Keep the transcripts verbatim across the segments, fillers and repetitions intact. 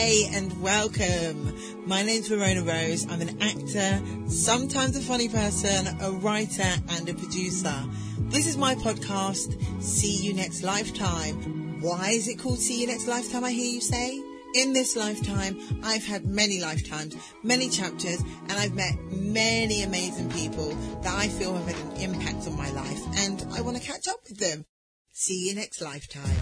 G'day and welcome. My name's Verona Rose. I'm an actor, sometimes a funny person, a writer and a producer. This is my podcast, See You Next Lifetime. Why is it called See You Next Lifetime, I hear you say? In this lifetime, I've had many lifetimes, many chapters, and I've met many amazing people that I feel have had an impact on my life, and I want to catch up with them. See you next lifetime.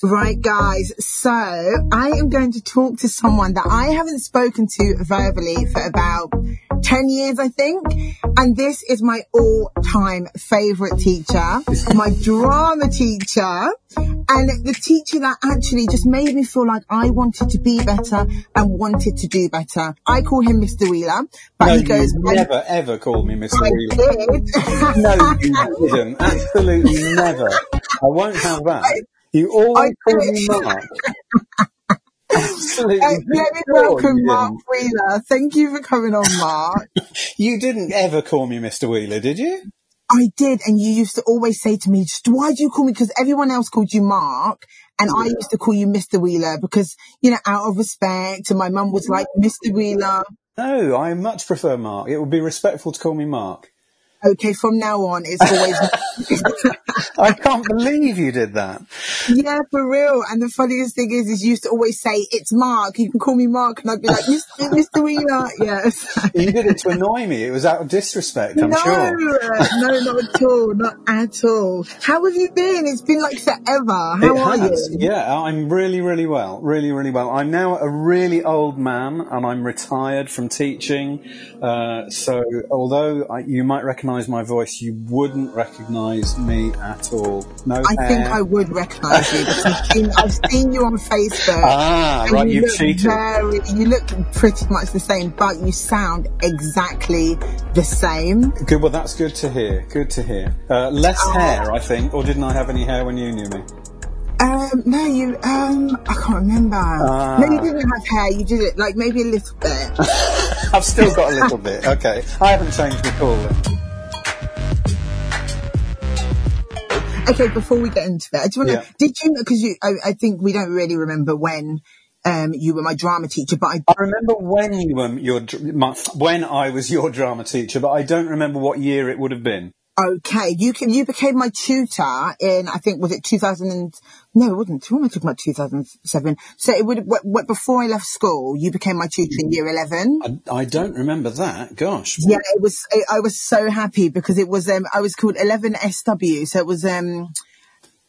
Right, guys, so I am going to talk to someone that I haven't spoken to verbally for about ten years, I think. And this is my all-time favourite teacher, my drama teacher, and the teacher that actually just made me feel like I wanted to be better and wanted to do better. I call him Mister Wheeler, but no, he goes... You never, ever call me Mister I Wheeler. I did. No, you didn't. Absolutely never. I won't have that. I, You always call me Mark. Absolutely. Uh, let me welcome Mark Wheeler. Thank you for coming on, Mark. You didn't ever call me Mister Wheeler, did you? I did, and you used to always say to me, why do you call me? Because everyone else called you Mark, and yeah. I used to call you Mister Wheeler because, you know, out of respect, and my mum was like, Mister Wheeler. No, I much prefer Mark. It would be respectful to call me Mark. Okay, from now on, it's always... I can't believe you did that. Yeah, for real. And the funniest thing is, is you used to always say, it's Mark, you can call me Mark. And I'd be like, Mister Wheeler, yes. You did it to annoy me. It was out of disrespect, I'm no, sure. No, not at all, not at all. How have you been? It's been like forever. How it are has. you? Yeah, I'm really, really well. Really, really well. I'm now a really old man, and I'm retired from teaching. Uh, so although I, you might recognise my voice, you wouldn't recognise me at all. No, I hair. think I would recognise you. Because I've, seen, I've seen you on Facebook. Ah, right, you you've cheated. Very, you look pretty much the same, but you sound exactly the same. Good. Well, that's good to hear. Good to hear. Uh, less uh, hair, I think, or didn't I have any hair when you knew me? Um, no, you. Um, I can't remember. Ah. No, you didn't have hair. You did it like maybe a little bit. I've still got a little bit. Okay, I haven't changed at all then. Okay, before we get into it, I just want to, yeah. did you, because you, I, I think we don't really remember when um, you were my drama teacher, but I... I remember when you were your, my, when I was your drama teacher, but I don't remember what year it would have been. Okay, you can, you became my tutor in, I think, was it two thousand and, no, it wasn't, what am I talking about, two thousand seven? So it would, what, what, before I left school, you became my tutor in year eleven. I, I don't remember that, gosh. What? Yeah, it was, it, I was so happy because it was, um, I was called eleven S W, so it was, um,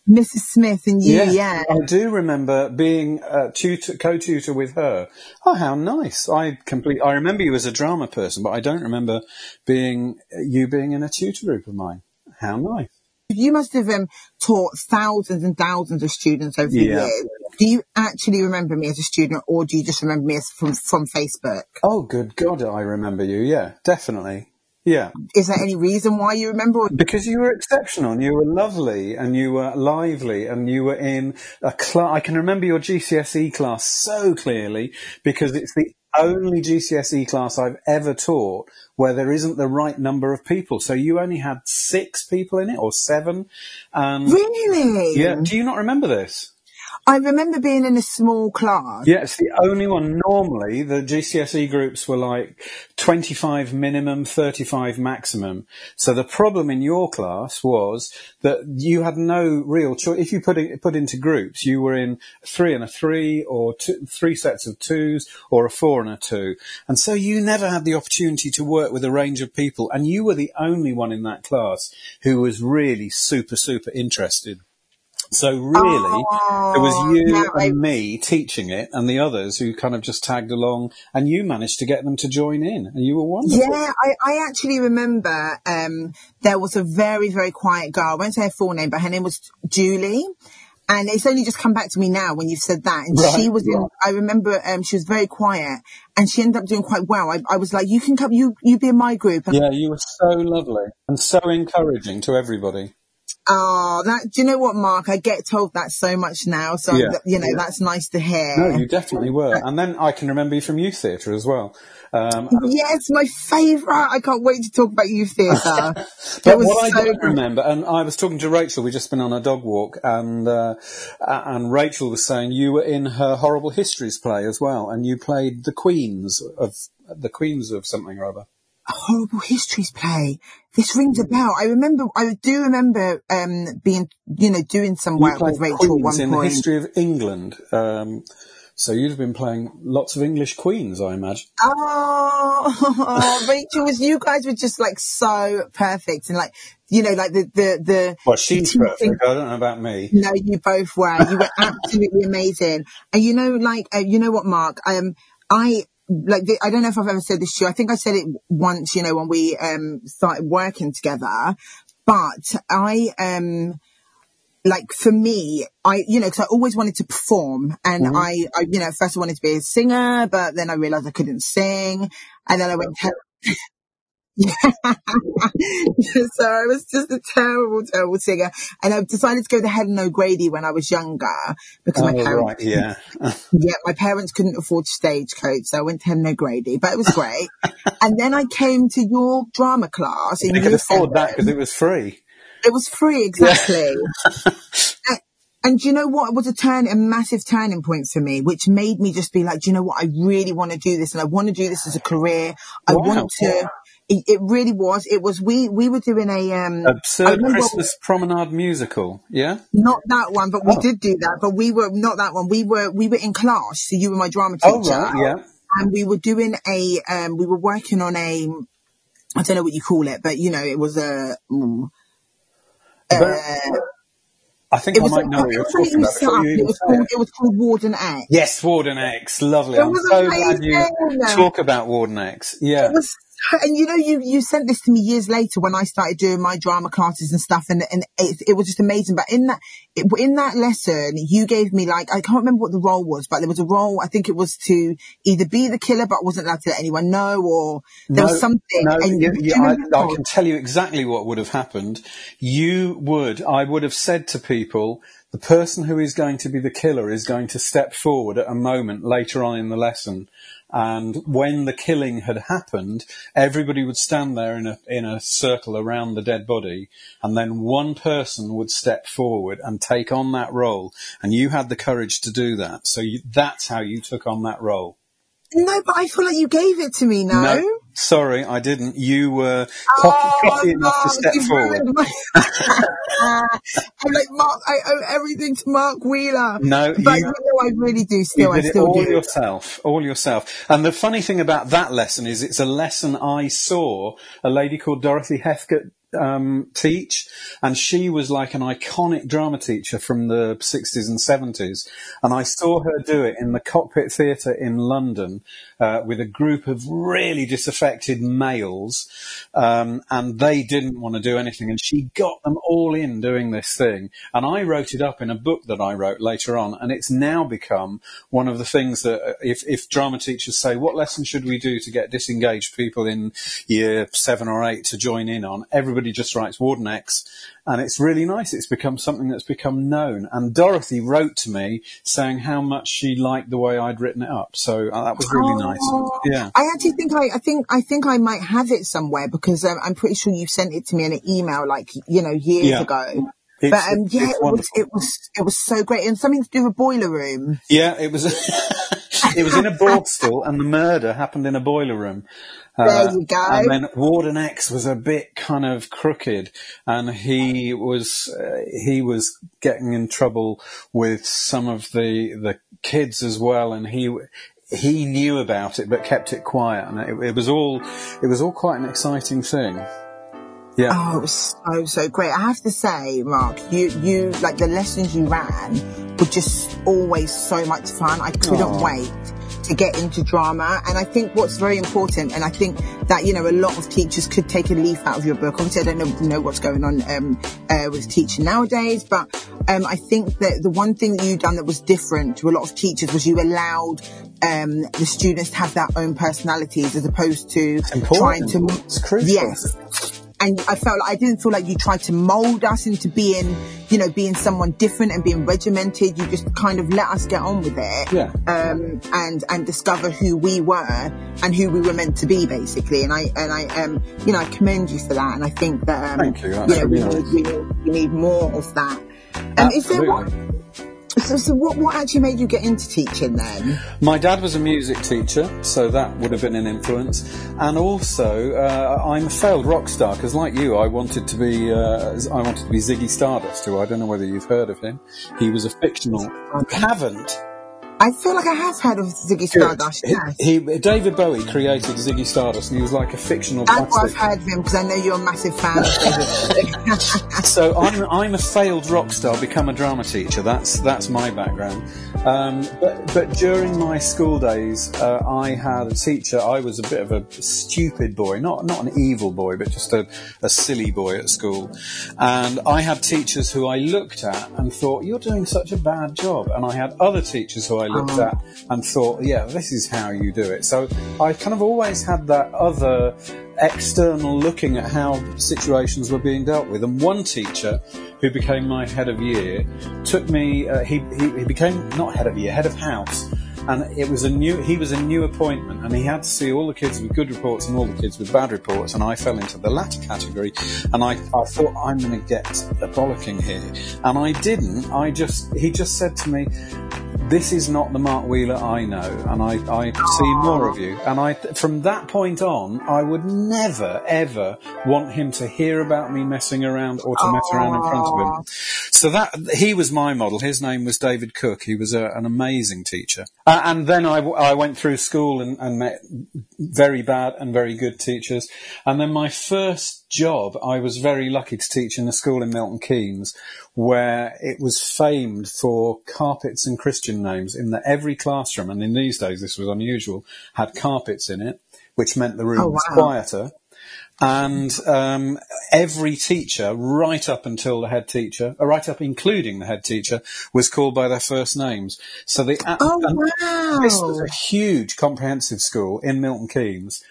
Missus Smith and you, yeah. yeah. I do remember being a tutor, co-tutor with her. Oh, how nice. I complete, I remember you as a drama person, but I don't remember being, you being in a tutor group of mine. How nice. You must have um, taught thousands and thousands of students over the yeah. years. Do you actually remember me as a student, or do you just remember me as from, from Facebook? Oh, good God, I remember you. Yeah, definitely. Yeah. Is there any reason why you remember? Because you were exceptional and you were lovely and you were lively and you were in a class. I can remember your G C S E class so clearly because it's the only G C S E class I've ever taught where there isn't the right number of people. So you only had six people in it or seven. Um, really? Yeah. Do you not remember this? I remember being in a small class. Yeah, it's the only one. Normally, the G C S E groups were like twenty-five minimum, thirty-five maximum. So the problem in your class was that you had no real choice. If you put it, put into groups, you were in three and a three, or two, three sets of twos, or a four and a two. And so you never had the opportunity to work with a range of people. And you were the only one in that class who was really super, super interested. So really, oh, it was you no, and I... me teaching it and the others who kind of just tagged along, and you managed to get them to join in, and you were wonderful. Yeah, I, I actually remember um, there was a very, very quiet girl. I won't say her full name, but her name was Julie. And it's only just come back to me now when you've said that. And right, she was, right. in, I remember, um, she was very quiet and she ended up doing quite well. I, I was like, you can come, you, you be in my group. And yeah, you were so lovely and so encouraging to everybody. Oh, that, do you know what, Mark? I get told that so much now. So, yeah. you know, yeah. that's nice to hear. No, you definitely were. And then I can remember you from youth theatre as well. Um, yes, my favourite. I can't wait to talk about youth theatre. But was what so I don't remember, and I was talking to Rachel, we'd just been on a dog walk, and uh, and Rachel was saying you were in her Horrible Histories play as well, and you played the Queens of the Queens of something or other. A Horrible Histories play. This rings a bell. I remember. I do remember um, being, you know, doing some work with Rachel at one point. In the history of England. Um, So you'd have been playing lots of English queens, I imagine. Oh, Rachel, was you guys were just like so perfect, and like, you know, like the the the. Well, she's the perfect. Thing. I don't know about me. No, you both were. You were absolutely amazing. And you know, like uh, you know what, Mark? Um, I like the, I don't know if I've ever said this to you. I think I said it once. You know, when we um started working together, but I um. Like for me, I, you know, because I always wanted to perform, and mm-hmm. I, I, you know, first I wanted to be a singer, but then I realised I couldn't sing, and then I went, ter- yeah. So I was just a terrible, terrible singer, and I decided to go to Helen O'Grady when I was younger because oh, my parents, right, yeah, yeah, my parents couldn't afford stagecoach, so I went to Helen O'Grady, but it was great. And then I came to your drama class. They could afford that because it was free. It was free, exactly. Yeah. and, and do you know what? It was a turn, a massive turning point for me, which made me just be like, do you know what? I really want to do this, and I want to do this as a career. I wow. want to. It, it really was. It was. We we were doing a um, absurd Christmas we, promenade musical. Yeah, not that one, but we oh. did do that. But we were not that one. We were we were in class. So you were my drama teacher. Oh, right. Yeah. And we were doing a. Um, we were working on a. I don't know what you call it, but you know, it was a. Mm, Uh, I think I might know what you're talking about. It was, called, it was called Warden X. Yes, Warden X. Lovely. I'm so glad you talk about Warden X. Yeah. And you know, you, you sent this to me years later when I started doing my drama classes and stuff, and, and it, it was just amazing. But in that, it, in that lesson, you gave me like, I can't remember what the role was, but there was a role, I think it was to either be the killer, but I wasn't allowed to let anyone know, or there no, was something. No, and, yeah, yeah, I, I can tell you exactly what would have happened. You would, I would have said to people, the person who is going to be the killer is going to step forward at a moment later on in the lesson. And when the killing had happened, everybody would stand there in a in a circle around the dead body, and then one person would step forward and take on that role. And you had the courage to do that, so you, that's how you took on that role. No, but I feel like you gave it to me. No, no sorry, I didn't. You were cocky, oh, cocky enough to step forward. My- I'm like, Mark, I owe everything to Mark Wheeler. No, but you, you know, I really do. Still, you did I still it all do. yourself, all yourself. And the funny thing about that lesson is, it's a lesson I saw a lady called Dorothy Heskett um teach, and she was like an iconic drama teacher from the sixties and seventies, and I saw her do it in the Cockpit Theatre in London uh, with a group of really disaffected males, um and they didn't want to do anything, and she got them all in doing this thing, and I wrote it up in a book that I wrote later on, and it's now become one of the things that if, if drama teachers say what lesson should we do to get disengaged people in year seven or eight to join in on, everybody Everybody just writes Warden X, and it's really nice. It's become something that's become known. And Dorothy wrote to me saying how much she liked the way I'd written it up. So uh, that was really oh, nice. Yeah, I actually think I, I think I think I might have it somewhere, because um, I'm pretty sure you sent it to me in an email, like, you know, years yeah. ago. It's, but um, yeah, it was, it was it was so great, and something to do with a boiler room. Yeah, it was. It was in a Borstal, and the murder happened in a boiler room. Uh, there you go. And then Warden X was a bit kind of crooked, and he was uh, he was getting in trouble with some of the the kids as well, and he he knew about it but kept it quiet, and it, it was all it was all quite an exciting thing. Yeah. Oh, it was so, so great. I have to say, Mark, you, you, like, the lessons you ran were just always so much fun. I couldn't Aww. wait to get into drama. And I think what's very important, and I think that, you know, a lot of teachers could take a leaf out of your book. Obviously, I don't know, know what's going on um, uh, with teaching nowadays, but um, I think that the one thing that you've done that was different to a lot of teachers was you allowed um, the students to have their own personalities, as opposed to trying to... It's crucial. Yes. And I felt like I didn't feel like you tried to mold us into being, you know, being someone different and being regimented. You just kind of let us get on with it. Yeah. Um, and, and discover who we were and who we were meant to be, basically. And I, and I, um, you know, I commend you for that. And I think that, um, Thank you. That's you know, really nice. we, need, we need more of that. Um, is there one? So, so what, what actually made you get into teaching then? My dad was a music teacher, so that would have been an influence. And also, uh, I'm a failed rock star because, like you, I wanted to be uh, I wanted to be Ziggy Stardust, who I don't know whether you've heard of him. He was a fictional. I haven't. I feel like I have heard of Ziggy Stardust. Yes. He, he, David Bowie created Ziggy Stardust, and he was like a fictional. That's why I've heard of him, because I know you're a massive fan. So I'm I'm a failed rock star, become a drama teacher. That's that's my background. Um, but but during my school days, uh, I had a teacher. I was a bit of a stupid boy, not not an evil boy, but just a, a silly boy at school. And I had teachers who I looked at and thought, "You're doing such a bad job," and I had other teachers who I looked at and thought, yeah, this is how you do it. So I kind of always had that other external looking at how situations were being dealt with. And one teacher who became my head of year took me, uh, he, he, he became not head of year, head of house. And it was a new, he was a new appointment, and he had to see all the kids with good reports and all the kids with bad reports. And I fell into the latter category, and I, I thought, I'm going to get a bollocking here. And I didn't. I just, he just said to me, this is not the Mark Wheeler I know, and I, I see more of you. And I, from that point on, I would never, ever want him to hear about me messing around or to mess around in front of him. So that, he was my model. His name was David Cook. He was a, an amazing teacher. Uh, and then I, I went through school and, and met very bad and very good teachers. And then my first job, I was very lucky to teach in a school in Milton Keynes, where it was famed for carpets and Christian names, in that every classroom, and in these days this was unusual, had carpets in it, which meant the room oh, wow. was quieter. And um, every teacher, right up until the head teacher, or right up including the head teacher, was called by their first names. So the oh, wow. this was a huge comprehensive school in Milton Keynes.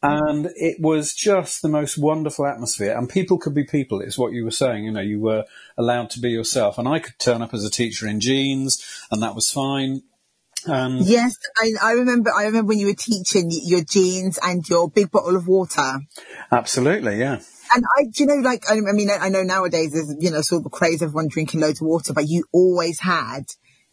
And it was just the most wonderful atmosphere. And people could be people. It's what you were saying. You know, you were allowed to be yourself. And I could turn up as a teacher in jeans, and that was fine. Um, yes, I, I remember. I remember when you were teaching, your jeans and your big bottle of water. Absolutely, yeah. And I, you know, like I, I mean, I, I know nowadays there's, you know, sort of a craze of everyone drinking loads of water, but you always had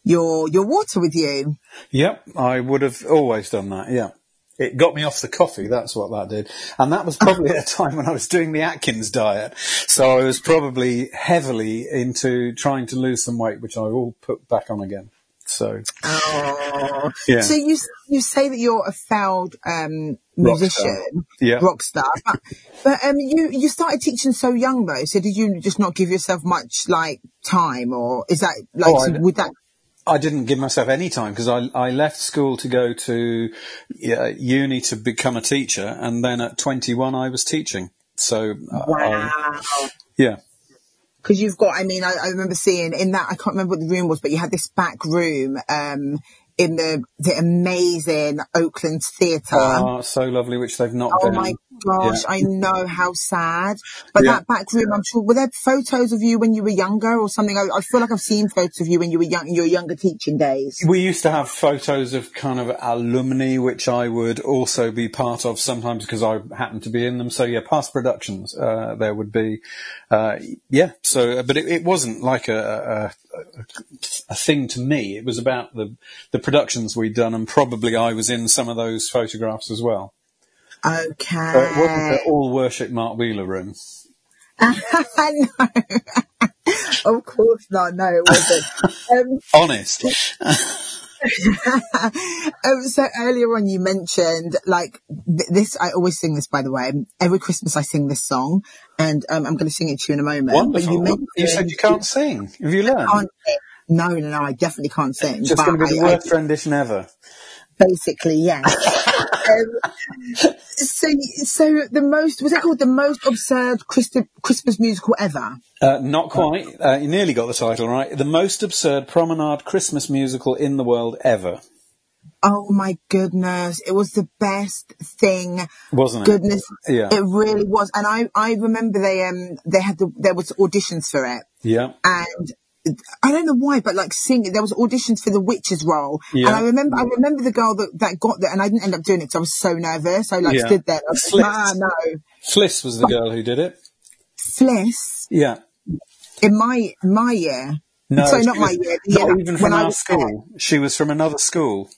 your your water with you. Yep, I would have always done that. Yeah. It got me off the coffee, that's what that did. And that was probably at a time when I was doing the Atkins diet. So I was probably heavily into trying to lose some weight, which I will put back on again. So, oh. yeah. So you you say that you're a failed um, musician, yeah. rock star, but, but um, you you started teaching so young though. So did you just not give yourself much like time, or is that like oh, so would that? I didn't give myself any time because I, I left school to go to uh, uni to become a teacher. And then at twenty-one, I was teaching. So, uh, wow. I, yeah. Because you've got, I mean, I, I remember seeing in that, I can't remember what the room was, but you had this back room um, in the the amazing Oakland Theatre. Oh, so lovely, which they've not oh been. Oh my gosh, yeah. I know, how sad. But yeah. that back room, I'm sure, were there photos of you when you were younger or something? I, I feel like I've seen photos of you when you were young, in your younger teaching days. We used to have photos of kind of alumni, which I would also be part of sometimes because I happened to be in them. So yeah, past productions, uh, there would be, uh, yeah. So, but it, it wasn't like a, a, a thing to me. It was about the, the productions we'd done, and probably I was in some of those photographs as well. Okay. So it wasn't the all worship Mark Wheeler room. No. Of course not. No, it wasn't. Um, Honest. um, so earlier on you mentioned, like, th- this, I always sing this, by the way. Every Christmas I sing this song, and um, I'm going to sing it to you in a moment. Wonderful. But you, mentioned, you said you can't sing. Have you learned? No, no, no, I definitely can't sing. It's just going to be the worst I, rendition ever. Basically, yeah. um, so, so the most, was it called The Most Absurd Christi- Christmas Musical Ever? Uh, not quite. Uh, you nearly got the title right. The Most Absurd Promenade Christmas Musical in the World Ever. Oh my goodness, it was the best thing, wasn't it? Goodness, yeah, it really was. And I, I remember they um they had the, there was auditions for it. Yeah, and I don't know why, but like singing, there was auditions for the witch's role. Yeah. And I remember, I remember the girl that, that got there, and I didn't end up doing it because I was so nervous. I like yeah. stood there. I was like, ah, no. Fliss was the girl who did it. Fliss. Yeah. In my my year. No, so not my year. Not year, even from our school. There. She was from another school.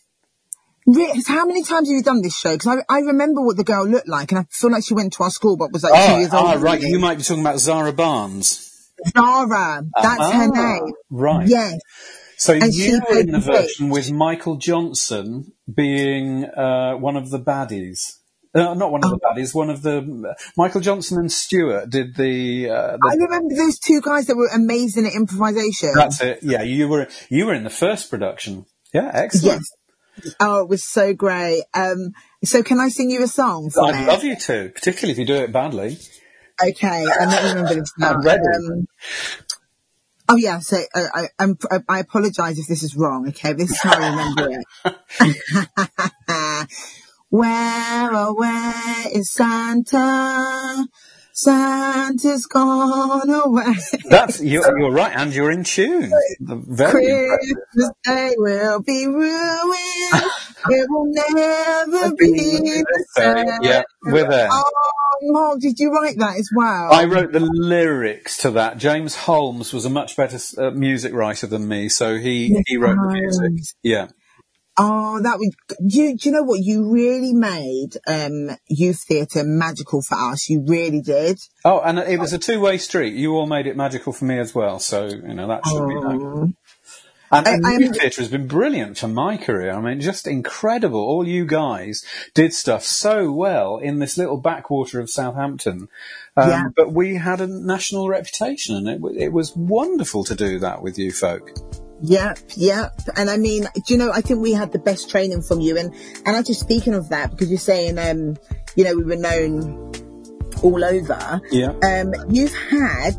How many times have you done this show? Because I, I remember what the girl looked like, and I feel like she went to our school, but was like oh, two years old. Oh, right. You might be talking about Zara Barnes. Zara, that's ah, her name. Right. Yes. So and you were in the version with Michael Johnson being uh, one of the baddies. Uh, not one of the baddies, one of the... Michael Johnson and Stuart did the... Uh, the I remember those two guys that were amazing at improvisation. That's it, yeah. You were you were in the first production. Yeah, excellent. Yes. Oh, it was so great. Um, so can I sing you a song? For I'd it? love you to, particularly if you do it badly. Okay, I'm not remembering this now. Um, oh yeah, so uh, I I'm, I apologise if this is wrong. Okay, this is how I remember it. Where oh where is Santa? Santa's gone away. That's you're, you're right, and you're in tune. Very Christmas Day will be ruined. It will never be the same. Yeah, we're there. Oh, Mark, did you write that as well? I wrote the lyrics to that. James Holmes was a much better uh, music writer than me, so he, yes. he wrote the music. Yeah. Oh, that would... You, do you know what? You really made um, youth theatre magical for us. You really did. Oh, and it was a two-way street. You all made it magical for me as well, so, you know, that should oh. be nice. And, and um, youth theatre has been brilliant for my career. I mean, just incredible. All you guys did stuff so well in this little backwater of Southampton. Um, yeah. But we had a national reputation, and it, it was wonderful to do that with you folk. Yep, yep. And I mean, do you know, I think we had the best training from you. And, and actually, speaking of that, because you're saying, um, you know, we were known all over. Yeah. Um, you've had...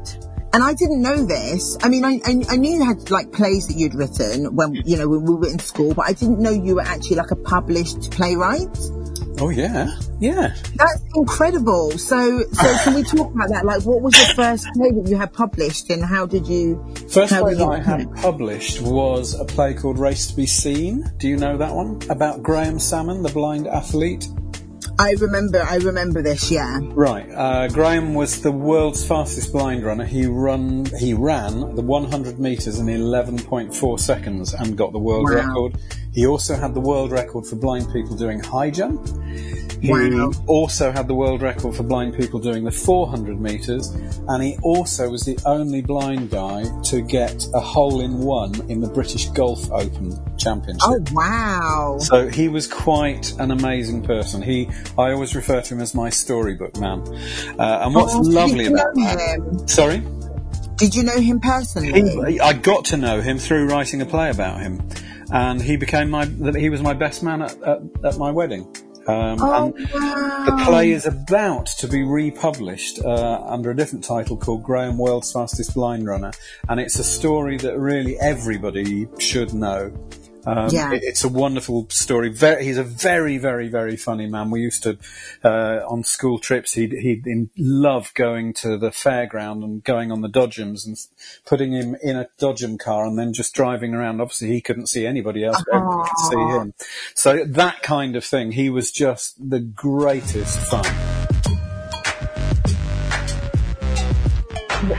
And I didn't know this. I mean, I, I I knew you had like plays that you'd written when you know when we were in school, but I didn't know you were actually like a published playwright. Oh yeah, yeah. That's incredible. So so can we talk about that? Like, what was your first play that you had published, and how did you? First play that I had published was a play called Race to Be Seen. Do you know that one? About Graham Salmon, the blind athlete. I remember, I remember this, yeah. Right. Uh, Graham was the world's fastest blind runner. He run, he ran the one hundred metres in eleven point four seconds and got the world wow. record. He also had the world record for blind people doing high jump. He wow. also had the world record for blind people doing the four hundred metres. And he also was the only blind guy to get a hole-in-one in the British Golf Open Championship. Oh, wow. So he was quite an amazing person. He, I always refer to him as my storybook man. Uh, and what's oh, lovely about him? Sorry? Did you know him personally? He, I got to know him through writing a play about him. And he became my, he was my best man at, at, at my wedding. Um, oh, and wow. The play is about to be republished uh, under a different title called Graham, World's Fastest Blind Runner, and it's a story that really everybody should know. Um, yeah. it, it's a wonderful story. Very, he's a very, very, very funny man. We used to, uh, on school trips, he'd, he'd love going to the fairground and going on the dodgems and putting him in a dodgem car and then just driving around. Obviously, he couldn't see anybody else, but everyone could see him. So that kind of thing. He was just the greatest fun.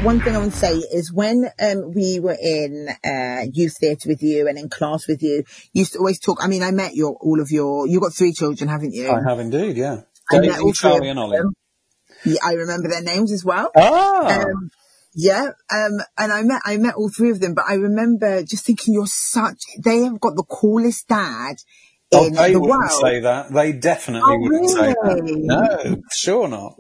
One thing I want to say is when um, we were in uh, youth theatre with you and in class with you, you used to always talk. I mean, I met your all of your. You've got three children, haven't you? I have indeed, yeah. Daisy, Charlie, and Ollie. Yeah, I remember their names as well. Ah. Um, yeah, um, and I met I met all three of them, but I remember just thinking, you're such. They have got the coolest dad. Oh, in they the wouldn't world. Say that. They definitely oh, wouldn't really? say that. No, sure not.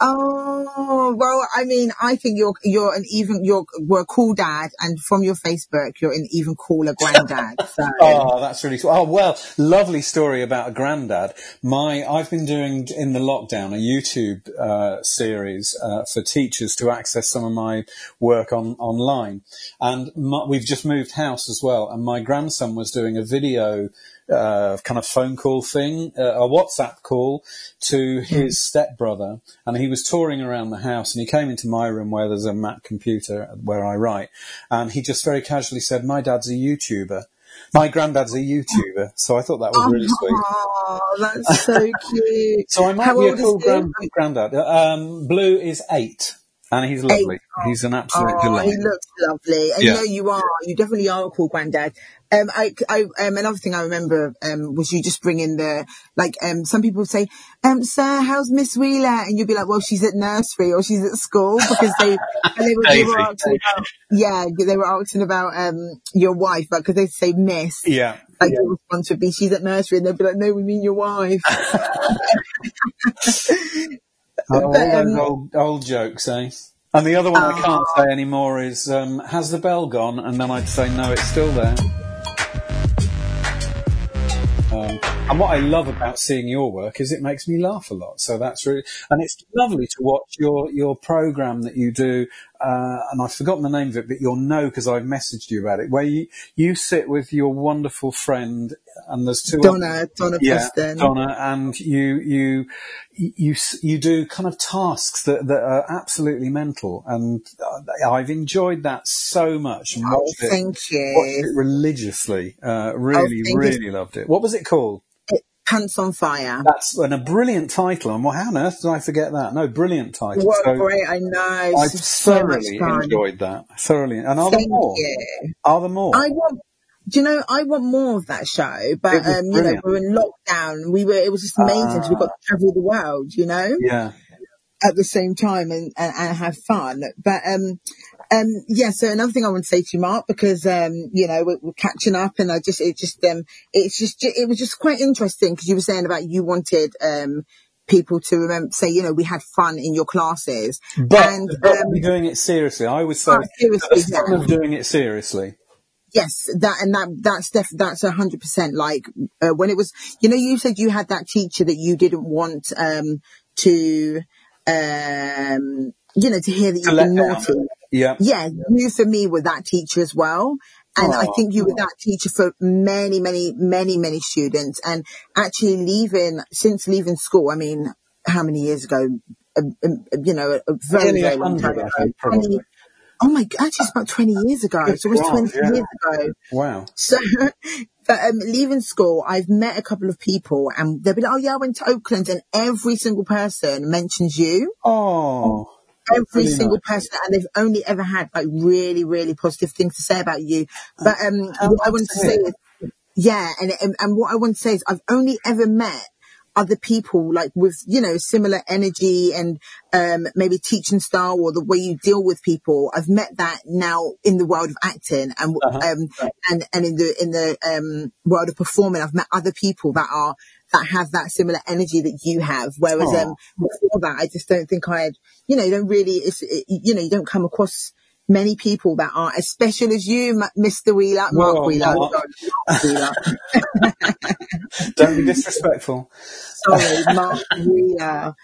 Oh well, I mean, I think you're you're an even you're we're a cool dad, and from your Facebook, you're an even cooler granddad. So. Oh, that's really cool. Oh well, lovely story about a granddad. My, I've been doing in the lockdown a YouTube uh, series uh, for teachers to access some of my work on online, and my, we've just moved house as well, and my grandson was doing a video uh, kind of phone call thing, uh, a WhatsApp call to his stepbrother. And he was touring around the house and he came into my room where there's a Mac computer where I write. And he just very casually said, my dad's a YouTuber. My granddad's a YouTuber, so I thought that was really sweet. Oh, that's so cute. So I might How be a cool grand, granddad. Um, Blue is eight, and he's lovely. Eight. He's an absolute oh, delight. He looks lovely. And yeah. no, you are. You definitely are a cool granddad. Um, I, I, um, another thing I remember um, was you just bring in the, like, um, some people say, um, sir, how's Miss Wheeler? And you'd be like, well, she's at nursery or she's at school, because they, they, were, they were asking about, yeah, they were asking about um, your wife, but because they say Miss. Yeah. Like, yeah. Your response would be, she's at nursery. And they'd be like, no, we mean your wife. Oh, but, all those um, old, old jokes, eh? And the other one uh, I can't say anymore is, um, has the bell gone? And then I'd say, no, it's still there. Um, and what I love about seeing your work is it makes me laugh a lot. So that's really, and it's lovely to watch your, your program that you do. Uh, and I've forgotten the name of it, but you'll know because I've messaged you about it, where you, you sit with your wonderful friend and there's two. Donna, Donna yeah, Donna, and you, you, you, you do kind of tasks that, that are absolutely mental. And I've enjoyed that so much. And oh, it, thank you. Watched it religiously. Uh, really, oh, really you. Loved it. What was it called? Pants on Fire. That's and a brilliant title. And well, how on earth did I forget that? No, brilliant title. What so great! I know. I've so thoroughly enjoyed that. Thoroughly. And are Thank there more? You. Are there more? I want. Do you know? I want more of that show. But um, you know, we were in lockdown. We were. It was just amazing. Uh, we got to travel the world. You know. Yeah. At the same time and, and, and have fun. But um, um, yeah. So another thing I want to say to you, Mark, because um, you know, we're, we're catching up, and I just, it just, um, it's just, it was just quite interesting because you were saying about you wanted um people to remember, say, you know, we had fun in your classes, but, and, but um, doing it seriously. I would say oh, seriously, the fun yeah. of doing it seriously. Yes, that and that that's def, that's a hundred percent. Like uh, when it was, you know, you said you had that teacher that you didn't want um to. Um, you know, to hear that you've been naughty. Yeah. Yeah. You for me were that teacher as well. And Aww. I think you were that teacher for many, many, many, many students. And actually leaving, since leaving school, I mean, how many years ago? Uh, uh, you know, a very, really very long time ago. twenty, oh my God, actually it's about twenty years ago. It's so it was wow, twenty yeah. years ago. Wow. So, but um, leaving school, I've met a couple of people and they've been like, oh yeah, I went to Oakland, and every single person mentions you. Oh. Every really single nice. person, and they've only ever had like really, really positive things to say about you. But um, oh, what I want to say is, yeah, and, and, and what I want to say is I've only ever met other people like with, you know, similar energy and um maybe teaching style or the way you deal with people. I've met that now in the world of acting and uh-huh. um right. and and in the in the um world of performing. I've met other people that are that have that similar energy that you have, whereas Aww. um before that I just don't think I had, you know, you don't really it's it, you know you don't come across many people that are as special as you, Mister Wheeler, Mark Whoa, Wheeler. Mark. Mark Wheeler. Don't be disrespectful. Sorry, Mark Wheeler.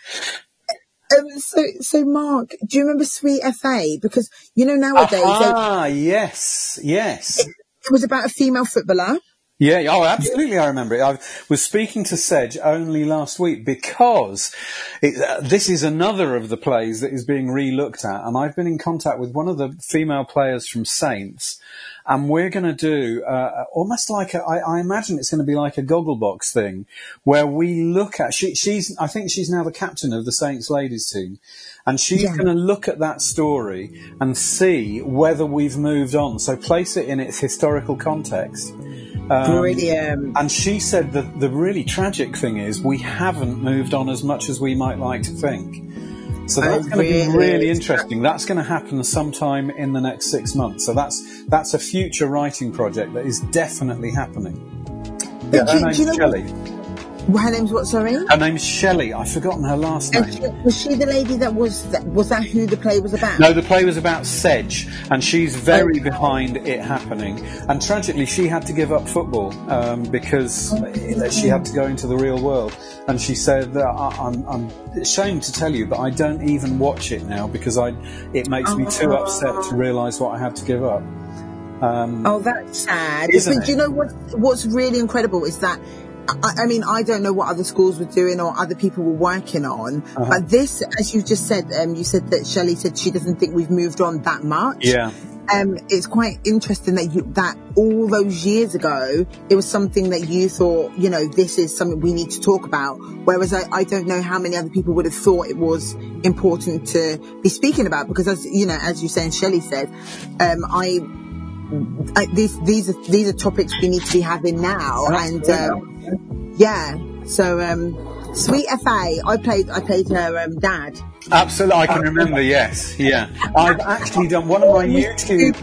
Um, so, so Mark, do you remember Sweet F A? Because, you know, nowadays... Ah, yes, yes. It, it was about a female footballer. Yeah, oh, absolutely, I remember it. I was speaking to Sedge only last week because it, uh, this is another of the plays that is being re-looked at, and I've been in contact with one of the female players from Saints, and we're going to do uh, almost like, a, I, I imagine it's going to be like a Gogglebox thing, where we look at, she, she's, I think she's now the captain of the Saints ladies team, and she's yeah. going to look at that story and see whether we've moved on, so place it in its historical context. Um, Brilliant. And she said that the really tragic thing is we haven't moved on as much as we might like to think. So that's oh, going to really? be really interesting. That's going to happen sometime in the next six months. So that's that's a future writing project that is definitely happening. Yeah, her name's you Shelley. Know, her name's what, sorry? Her name's Shelley. I've forgotten her last name. She, was she the lady that was, was that who the play was about? No, the play was about Sedge, and she's very okay. behind it happening. And tragically, she had to give up football um, because okay. she had to go into the real world. And she said, that I'm, I'm ashamed to tell you, but I don't even watch it now because I, it makes me too upset to realise what I have to give up. Um, oh, that's sad. Isn't but it? Do you know what? What's really incredible is that, I, I mean, I don't know what other schools were doing or other people were working on, uh-huh. but this, as you just said, um, you said that Shelley said she doesn't think we've moved on that much. Yeah. Um, it's quite interesting that you, that all those years ago, it was something that you thought, you know, this is something we need to talk about. Whereas I, I don't know how many other people would have thought it was important to be speaking about, because as, you know, as you say and Shelley said, um, I, I these, these are, these are topics we need to be having now. And, um, yeah. So, um, Sweet F A, I played, I played her, um, dad. Absolutely, I can remember. Yes, yeah. I've actually done one of my YouTube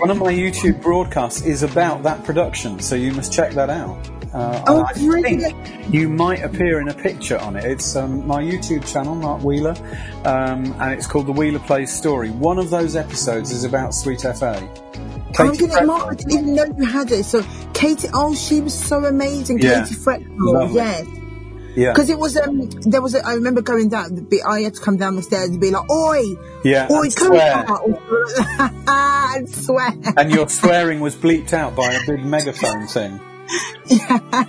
one of my YouTube broadcasts is about that production, so you must check that out. Uh, oh, I think really? You might appear in a picture on it. It's um, my YouTube channel, Mark Wheeler, um, and it's called The Wheeler Plays Story. One of those episodes is about Sweet F A. I'm gonna, Mark, I didn't even know you had it. So Katie, oh, she was so amazing. Yeah. Katie Fretful, yes. Yeah, because it was um, there was a, I remember going down. I had to come down the stairs and be like, "Oi, yeah, oi, come out!" and swear. And your swearing was bleeped out by a big megaphone thing. Yeah,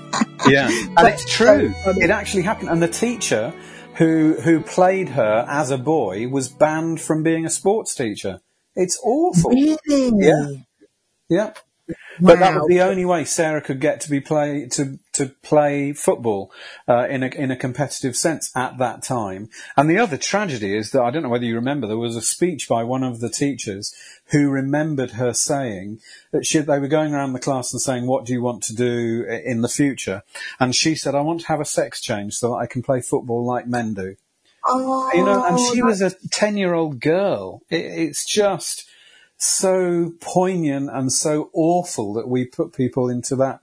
yeah, and that's it's true. So it actually happened. And the teacher who who played her as a boy was banned from being a sports teacher. It's awful. Really? Yeah. Yeah. But wow. That was the only way Sarah could get to be play to to play football uh, in a in a competitive sense at that time. And the other tragedy is that I don't know whether you remember, there was a speech by one of the teachers who remembered her saying that she, they were going around the class and saying, "What do you want to do in the future?" And she said, "I want to have a sex change so that I can play football like men do." Oh, you know, and she was a ten-year-old girl. It, it's just so poignant and so awful that we put people into that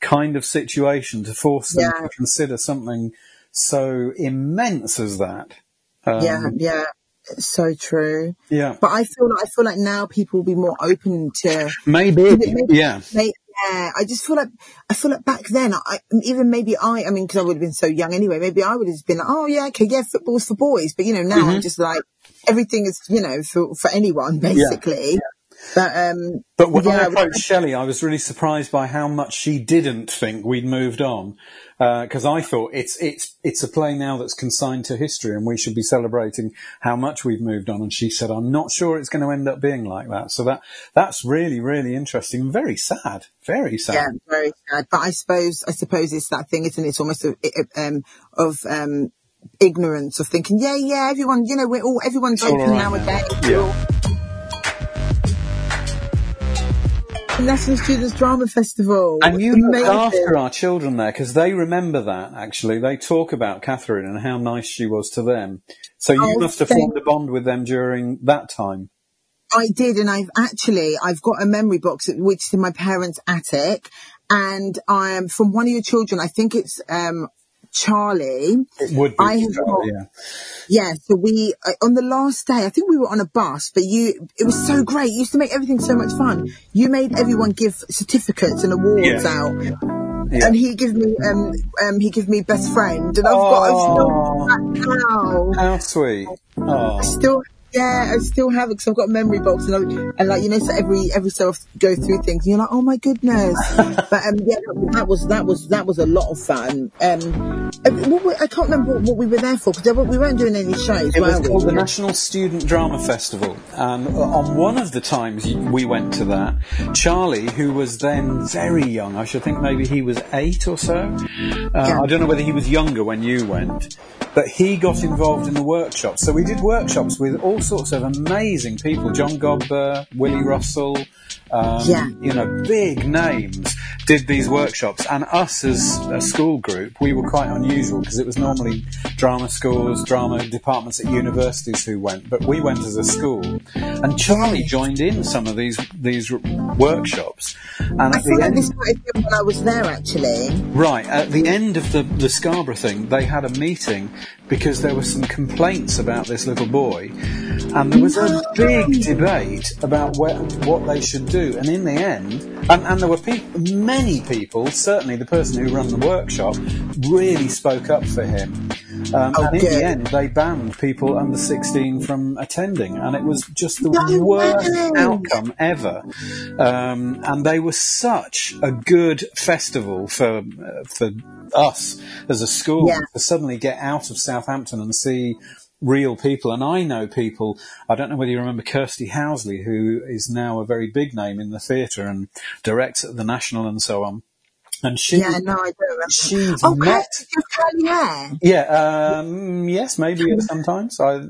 kind of situation to force them yeah. to consider something so immense as that. Um, yeah, yeah, it's so true. Yeah, but I feel like I feel like now people will be more open to maybe, maybe yeah. Maybe, yeah, I just feel like I feel like back then, I, even maybe I, I mean, because I would have been so young anyway. Maybe I would have been like, oh yeah, okay, yeah, football's for boys. But you know, now mm-hmm. I'm just like. Everything is, you know, for, for anyone, basically. Yeah. But, um, but when yeah, I approached I... Shelley, I was really surprised by how much she didn't think we'd moved on. Because uh, I thought it's it's it's a play now that's consigned to history and we should be celebrating how much we've moved on. And she said, I'm not sure it's going to end up being like that. So that that's really, really interesting. Very sad. Very sad. Yeah, very sad. But I suppose, I suppose it's that thing, isn't it? It's almost a, um, of... Um, ignorance of thinking, yeah, yeah, everyone, you know, we're all, everyone's all open right nowadays. Yeah. National Students Drama Festival. And you looked after our children there, because they remember that, actually. They talk about Catherine and how nice she was to them. So you oh, must have formed a bond with them during that time. I did, and I've actually, I've got a memory box, which is in my parents' attic, and I'm from one of your children, I think it's, um, Charlie, it would be I have got, yeah. yeah. So we uh, on the last day, I think we were on a bus, but you, it was so great. You used to make everything so much fun. You made everyone give certificates and awards yeah. out, yeah. and he gave me, um, um, he gave me best friend, and I've oh, got I've still got that now. How sweet! Oh. I still, yeah, I still have it because I've got a memory box, and I, and like you know, so every every so often go through things, and you're like, oh my goodness! But um, yeah, that was that was that was a lot of fun. Um. I can't remember what we were there for, because we weren't doing any shows. It was called the National Student Drama Festival. Um, on one of the times we went to that, Charlie, who was then very young, I should think maybe he was eight or so. Uh, yeah. I don't know whether he was younger when you went, but he got involved in the workshops. So we did workshops with all sorts of amazing people. John Godber, Willie Russell, um, yeah. you know, big names did these workshops. And us as a school group, we were quite unusual because it was normally drama schools, drama departments at universities who went, but we went as a school. And Charlie joined in some of these these workshops. And at I feel the like end, this might have been when I was there, actually. Right. At the end of the, the Scarborough thing, they had a meeting because there were some complaints about this little boy. And there was a big debate about where, what they should do. And in the end, and, and there were pe- many people, certainly the person who ran the workshop, really spoke up for him. Um, oh, and in the end, they banned people under sixteen from attending, and it was just the no worst way. outcome ever. Um, and they were such a good festival for uh, for us as a school yeah. to suddenly get out of Southampton and see real people. And I know people, I don't know whether you remember Kirsty Housley, who is now a very big name in the theatre and directs at the National and so on. And she, yeah, no, I don't she's oh, met. Curly hair. Yeah, um, yes, maybe sometimes. I, okay,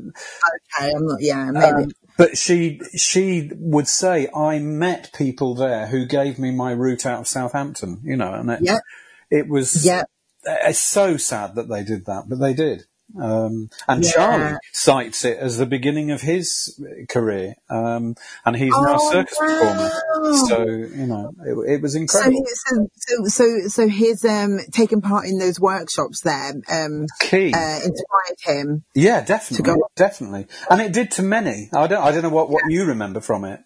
I'm not. Yeah, maybe. Um, but she, she would say, I met people there who gave me my route out of Southampton. You know, and it, yep. it was. Yeah. It's so sad that they did that, but they did. Um, and yeah. Charlie cites it as the beginning of his career, um, and he's oh, now a circus wow. performer. So you know, it, it was incredible. So, so, so, so his um, taking part in those workshops there um, Key. Uh, inspired him. Yeah, definitely, definitely, and it did to many. I don't, I don't know what, what you remember from it.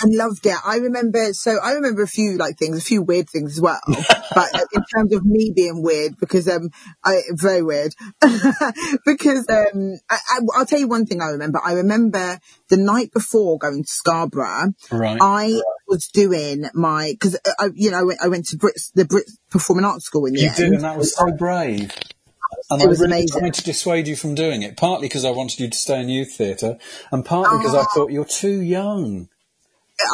I loved it. I remember, so I remember a few like things, a few weird things as well. But uh, in terms of me being weird, because um, I very weird. Because um, I, I, I'll tell you one thing I remember. I remember the night before going to Scarborough, right. I was doing my because I, you know, I went, I went to Brits, the Brits Performing Arts School in the you end. You did, and that was so brave. And it I was really amazing. Tried to dissuade you from doing it, partly because I wanted you to stay in youth theatre, and partly because oh. I thought you're too young.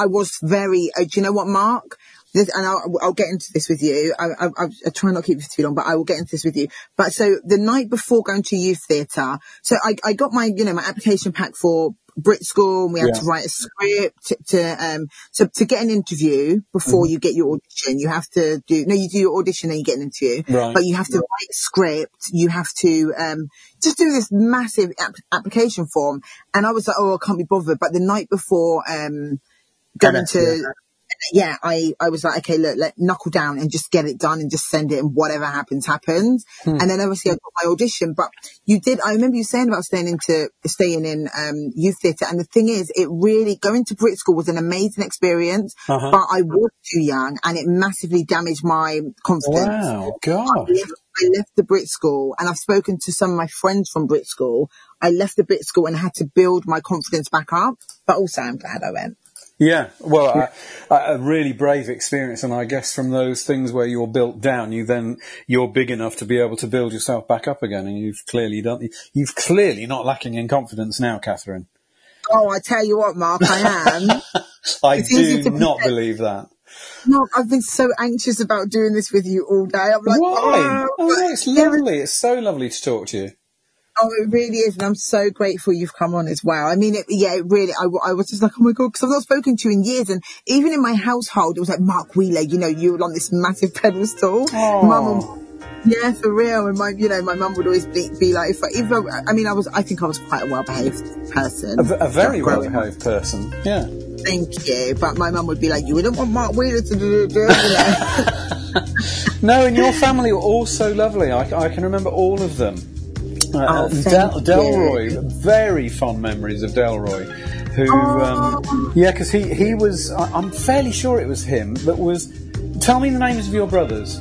I was very, uh, do you know what, Mark? This, and I'll, I'll get into this with you. I, I, I try not to keep this too long, but I will get into this with you. But so the night before going to youth theatre, so I, I got my, you know, my application pack for Brit School, and we had yeah. to write a script to, to um, so to get an interview before mm. you get your audition. You have to do, no, you do your audition and you get an interview, right. but you have to yeah. write a script. You have to, um, just do this massive ap- application form. And I was like, oh, I can't be bothered. But the night before, um, Going to, yeah, I, I was like, okay, look, let knuckle down and just get it done and just send it and whatever happens, happens. Hmm. And then obviously I got my audition, but you did, I remember you saying about staying into, staying in, um, youth theatre. And the thing is, it really, going to Brit School was an amazing experience, uh-huh. but I was too young and it massively damaged my confidence. Wow, God. I left the Brit School, and I've spoken to some of my friends from Brit School. I left the Brit School and had to build my confidence back up, but also I'm glad I went. Yeah, well, I, I, a really brave experience, and I guess from those things where you're built down, you then you're big enough to be able to build yourself back up again, and you've clearly done. You've clearly not lacking in confidence now, Catherine. Oh, I tell you what, Mark, I am. I it's do not be believe that. Mark, I've been so anxious about doing this with you all day. I'm like, why? Oh, oh it's lovely. It's so lovely to talk to you. Oh, it really is. And I'm so grateful you've come on as well. I mean, it, yeah, it really, I, I was just like, oh my God, because I've not spoken to you in years. And even in my household, it was like, Mark Wheeler, you know, you were on this massive pedestal. Mum, yeah, for real. And my, you know, my mum would always be, be like, if I, if I, I mean, I was, I think I was quite a well-behaved person. A, a very well-behaved person. Yeah. Thank you. But my mum would be like, you wouldn't want Mark Wheeler to do that. No, and your family were all so lovely. I, I can remember all of them. Uh, oh, Del- Delroy, very fond memories of Delroy, who, oh. um, yeah, because he, he was, I, I'm fairly sure it was him, but was, tell me the names of your brothers.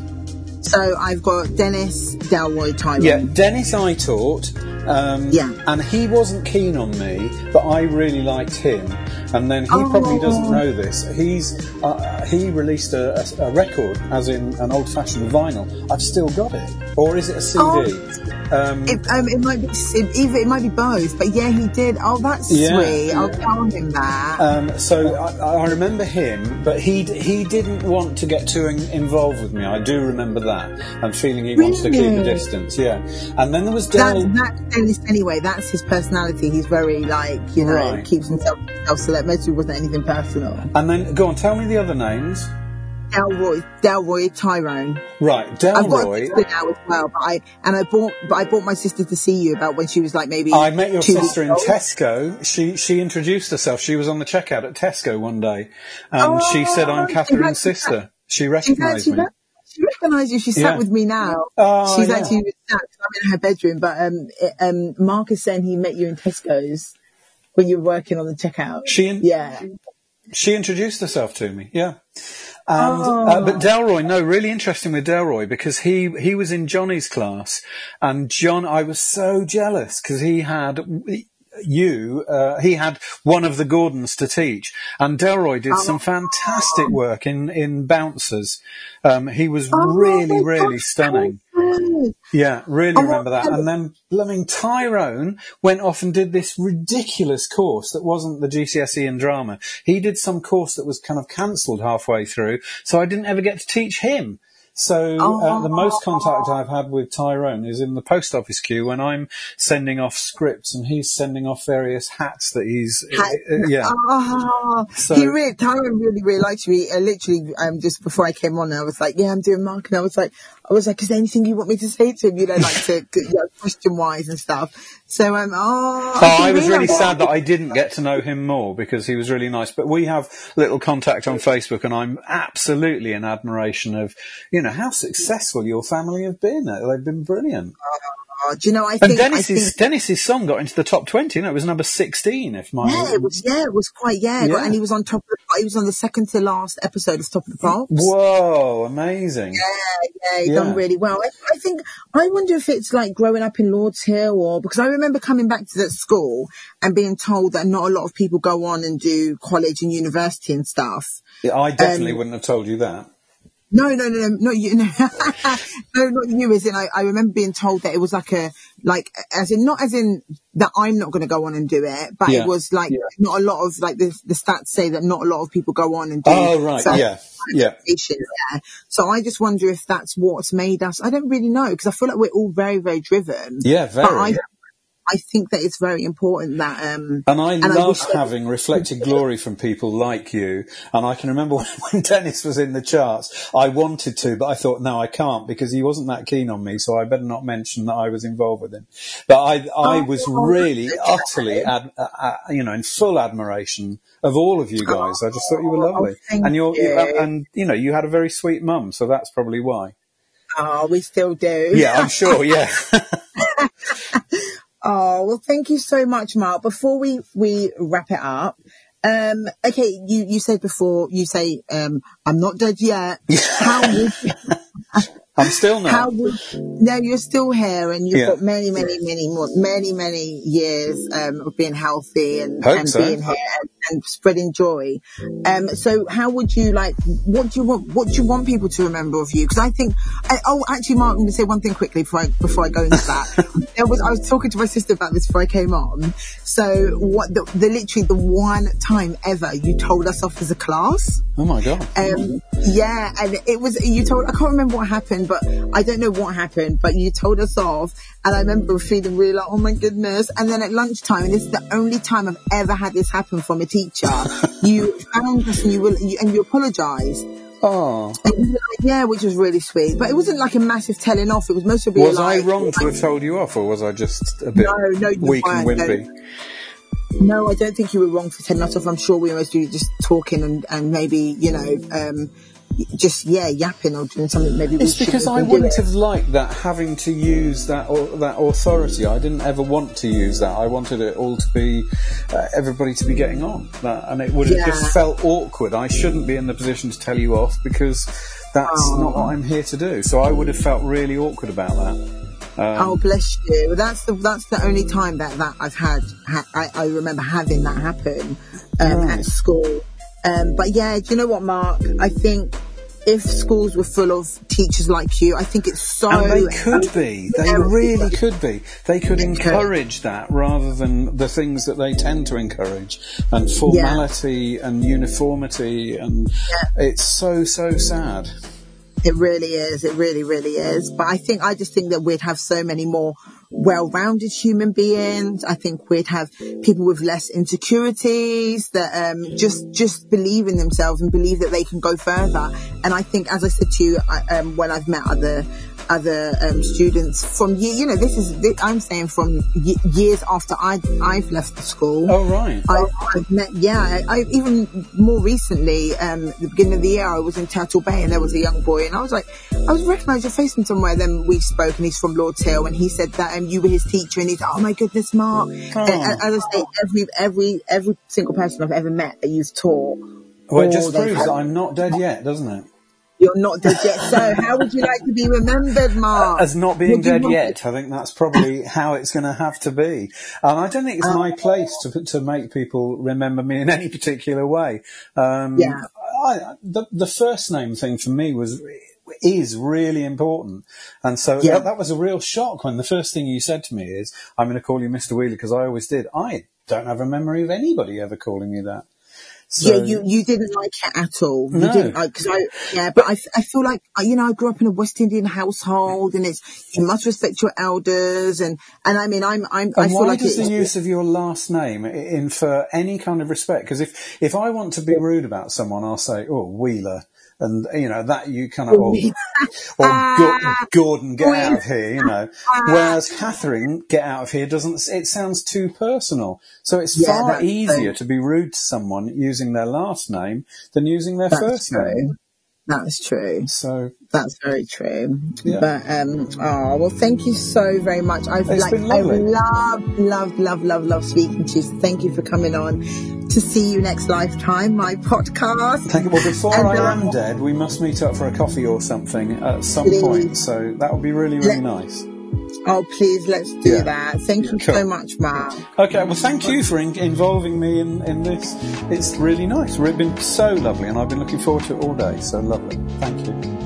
So I've got Dennis, Delroy, Tyrone. Yeah, Dennis I taught, um, yeah. and he wasn't keen on me, but I really liked him, and then he oh. probably doesn't know this, he's, uh, he released a, a, a record, as in an old-fashioned vinyl. I've still got it, or is it a C D? Oh. Um, it, um, it might be it, either. It might be both, but yeah, he did. Oh, that's yeah, sweet. Yeah. I'll tell him that. Um, so I, I remember him, but he he didn't want to get too in, involved with me. I do remember that. I'm feeling he really? wants to keep a distance. Yeah, and then there was Del. That's, that's Dennis anyway. That's his personality. He's very like you know right. keeps himself self-select. Most of it wasn't anything personal. And then go on, tell me the other names. Delroy, Delroy, Tyrone. Right, Delroy. I've got a sister now as well, but I and I bought, but I bought my sister to see you about when she was like maybe. I met your sister in Tesco. She she introduced herself. She was on the checkout at Tesco one day, and oh, she said, "I'm Catherine's sister." That. She recognised me. That. She recognised you. She sat yeah. with me now. Oh, She's yeah. actually sat. I'm in her bedroom, but um, it, um, Mark is saying he met you in Tesco's when you were working on the checkout. She in- yeah. She introduced herself to me. Yeah. And, oh. uh, but Delroy, no, really interesting with Delroy, because he, he was in Johnny's class, and John, I was so jealous because he had you, uh, he had one of the Gordons to teach, and Delroy did oh. some fantastic work in, in Bouncers. Um, he was oh, really, really stunning. Yeah, really remember that. And then blooming Tyrone went off and did this ridiculous course that wasn't the G C S E in drama. He did some course that was kind of cancelled halfway through, so I didn't ever get to teach him. So uh, the most contact I've had with Tyrone is in the post office queue when I'm sending off scripts and he's sending off various hats that he's... Hat. Uh, yeah. Oh. So, he really, Tyrone really, really likes me. I literally, um, just before I came on, I was like, yeah, I'm doing Mark. And I was like, I was like, is there anything you want me to say to him? You know, like to, to you know, question-wise and stuff. So, um, oh... oh I was really sad that I didn't get to know him more because he was really nice. But we have little contact on Facebook and I'm absolutely in admiration of, you know, how successful your family have been. They've been brilliant. Oh, do you know, I think... And Dennis's, I think, Dennis's song got into the top twenty, you know, it was number sixteen, if my... Yeah, it was, yeah, it was quite, yeah. yeah. And he was on top of the, he was on the second to last episode of Top of the Pops. Whoa, amazing. Yeah, yeah, he yeah. done really well. I, I think, I wonder if it's like growing up in Lord's Hill or... Because I remember coming back to that school and being told that not a lot of people go on and do college and university and stuff. Yeah, I definitely um, wouldn't have told you that. No, no, no, no, not you, no, no, not you, as in, I, I remember being told that it was like a, like, as in, not as in that I'm not going to go on and do it, but yeah. it was like, yeah. not a lot of, like, the, the stats say that not a lot of people go on and do Oh, right, yeah, yeah. yeah. So I just wonder if that's what's made us, I don't really know, because I feel like we're all very, very driven. Yeah, very. But I, I think that it's very important that... Um, and I and love I having reflected glory from people like you. And I can remember when, when Dennis was in the charts, I wanted to, but I thought, no, I can't, because he wasn't that keen on me, so I better not mention that I was involved with him. But I I oh, was oh, really oh, utterly, ad, uh, uh, you know, in full admiration of all of you guys. Oh, I just thought you were lovely. Oh, and you're, you. Uh, and, you know, you had a very sweet mum, so that's probably why. Oh, we still do. Yeah, I'm sure, yeah. Oh, well, thank you so much, Mark. Before we, we wrap it up, um, okay, you, you said before, you say, um, I'm not dead yet. How would you, I'm still not. How would, no, you're still here and you've yeah. got many, many, many more, many, many years, um, of being healthy and, and so. being here and spreading joy. Um, so how would you like, what do you want, what do you want people to remember of you? Cause I think, I, oh, actually, Mark, I'm going to say one thing quickly before I, before I go into that. There was, I was talking to my sister about this before I came on. So what the, the, literally the one time ever you told us off as a class. Oh my God. Um, yeah. And it was, you told, I can't remember what happened, but I don't know what happened, but you told us off. And I remember feeling really like, oh my goodness. And then at lunchtime, and this is the only time I've ever had this happen from a teacher, you found us and you, will, you, and you apologized. Oh. And you were like, yeah, which was really sweet. But it wasn't like a massive telling off. It was mostly was like... Was I wrong like, to have told you off, or was I just a bit no, no, weak and wimpy? No. No, I don't think you were wrong for telling us off. I'm sure we were just talking and, and maybe, you know... Um, just yeah yapping or doing something maybe we it's because I wouldn't have liked that having to use that or that authority. I didn't ever want to use that. I wanted it all to be uh, everybody to be getting on that, and it would have yeah. just felt awkward. I shouldn't be in the position to tell you off because that's oh. not what I'm here to do, so I would have felt really awkward about that. Um, oh, bless you. That's the that's the only time that, that I've had ha- I, I remember having that happen um, right. at school. Um, but yeah, do you know what, Mark? I think if schools were full of teachers like you, I think it's so... And they could be. They really could be. They could encourage that rather than the things that they tend to encourage. And formality yeah. and uniformity. And yeah. it's so, so sad. It really is. It really, really is. But I think, I just think that we'd have so many more well-rounded human beings. I think we'd have people with less insecurities that um, just just believe in themselves and believe that they can go further. And I think, as I said to you, I, um, when I've met other other um, students from you, you know, this is this, I'm saying from y- years after I I've left the school. Oh right. I, I've met yeah. I, I even more recently, um, the beginning of the year, I was in Turtle Bay and there was a young boy, and I was like, I was recognised your face from somewhere. Then we spoke, and he's from Lord's Hill, and he said that. Um, you were his teacher, and he's oh my goodness, Mark. Oh. And, and, as I say, every every every single person I've ever met that you've taught Well, it just proves that I'm not dead yet, doesn't it? You're not dead yet. So how would you like to be remembered, Mark? As not being dead yet. I think that's probably how it's going to have to be. And um, I don't think it's um, my place to to make people remember me in any particular way. Um, yeah. I, the, the first name thing for me was is really important. And so yeah. that, that was a real shock when the first thing you said to me is, I'm going to call you Mister Wheeler because I always did. I don't have a memory of anybody ever calling me that. So, yeah, you, you didn't like it at all. You no. didn't like, cause I, yeah, but I, I feel like, you know, I grew up in a West Indian household and it's, you must respect your elders. And, and I mean, I'm, I'm, and I feel why like does it, the use of your last name infer any kind of respect? Cause if, if I want to be rude about someone, I'll say, oh, Wheeler. And, you know, that you kind of, or, or uh, Gordon, get out of here, you know. Whereas Catherine, get out of here, doesn't, it sounds too personal. So it's yeah, far easier true. to be rude to someone using their last name than using their that's first true. name. That's true. So that's very true. Yeah. But, um, oh, well, thank you so very much. I've it's like, been lovely. I love, love, love, love, love speaking to you. Thank you for coming on to See You Next Lifetime, my podcast. Thank you. Well, before and, I am uh, dead, we must meet up for a coffee or something at some please. point. So that would be really, really Let- nice. Oh, please, let's do yeah. that. Thank you cool. so much, Mark. Okay, well, thank you for in- involving me in, in this. It's really nice. It's been so lovely, and I've been looking forward to it all day. So lovely. Thank you.